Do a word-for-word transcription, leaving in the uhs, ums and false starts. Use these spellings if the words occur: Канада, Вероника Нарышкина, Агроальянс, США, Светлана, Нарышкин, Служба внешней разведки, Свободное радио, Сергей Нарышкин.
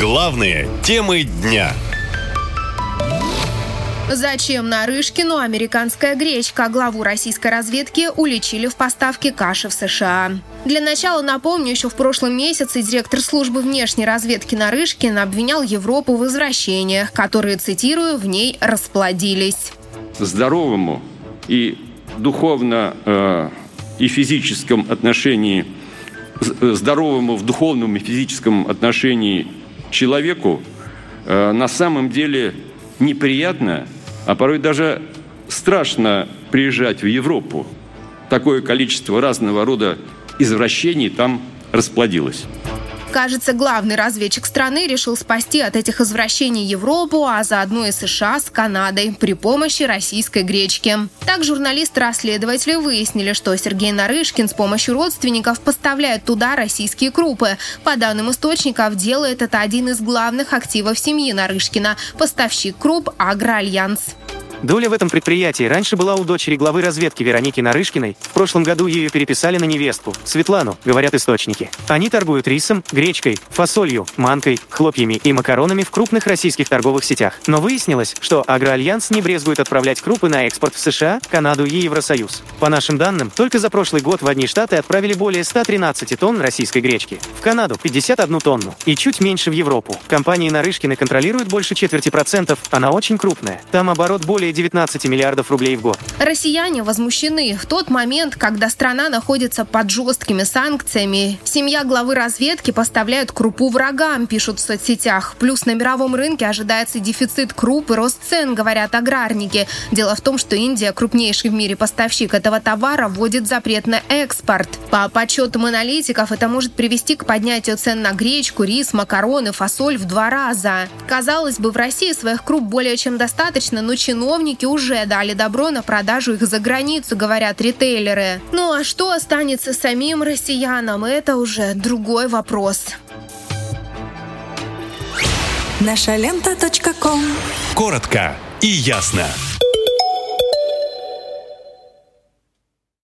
Главные темы дня. Зачем Нарышкину американская гречка? Главу российской разведки уличили в поставке каши в США. Для начала напомню, еще в прошлом месяце директор службы внешней разведки Нарышкин обвинял Европу в извращениях, которые, цитирую, в ней расплодились. Здоровому и духовно э, и физическом отношении, здоровому в духовном и физическом отношении человеку э, на самом деле неприятно, а порой даже страшно приезжать в Европу. Такое количество разного рода извращений там расплодилось. Кажется, главный разведчик страны решил спасти от этих извращений Европу, а заодно и США с Канадой при помощи российской гречки. Так журналисты-расследователи выяснили, что Сергей Нарышкин с помощью родственников поставляет туда российские крупы. По данным источников, делает это один из главных активов семьи Нарышкина – поставщик круп «Агроальянс». Доля в этом предприятии раньше была у дочери главы разведки Вероники Нарышкиной. В прошлом году ее переписали на невестку, Светлану, говорят источники. Они торгуют рисом, гречкой, фасолью, манкой, хлопьями и макаронами в крупных российских торговых сетях. Но выяснилось, что Агроальянс не брезгует отправлять крупы на экспорт в США, Канаду и Евросоюз. По нашим данным, только за прошлый год в одни штаты отправили более сто тринадцать тонн российской гречки, в Канаду – пятьдесят одну тонну и чуть меньше в Европу. Компании Нарышкина контролируют больше четверти процентов, она очень крупная. Там оборот более девятнадцать миллиардов рублей в год. Россияне возмущены. В тот момент, когда страна находится под жесткими санкциями, семья главы разведки поставляет крупу врагам, пишут в соцсетях. Плюс на мировом рынке ожидается дефицит круп и рост цен, говорят аграрники. Дело в том, что Индия, крупнейший в мире поставщик этого товара, вводит запрет на экспорт. По подсчетам аналитиков, это может привести к поднятию цен на гречку, рис, макароны, фасоль в два раза. Казалось бы, в России своих круп более чем достаточно, но чиновники уже дали добро на продажу их за границу, говорят ритейлеры. Ну а что останется самим россиянам, это уже другой вопрос. наша лента точка ком. Коротко и ясно.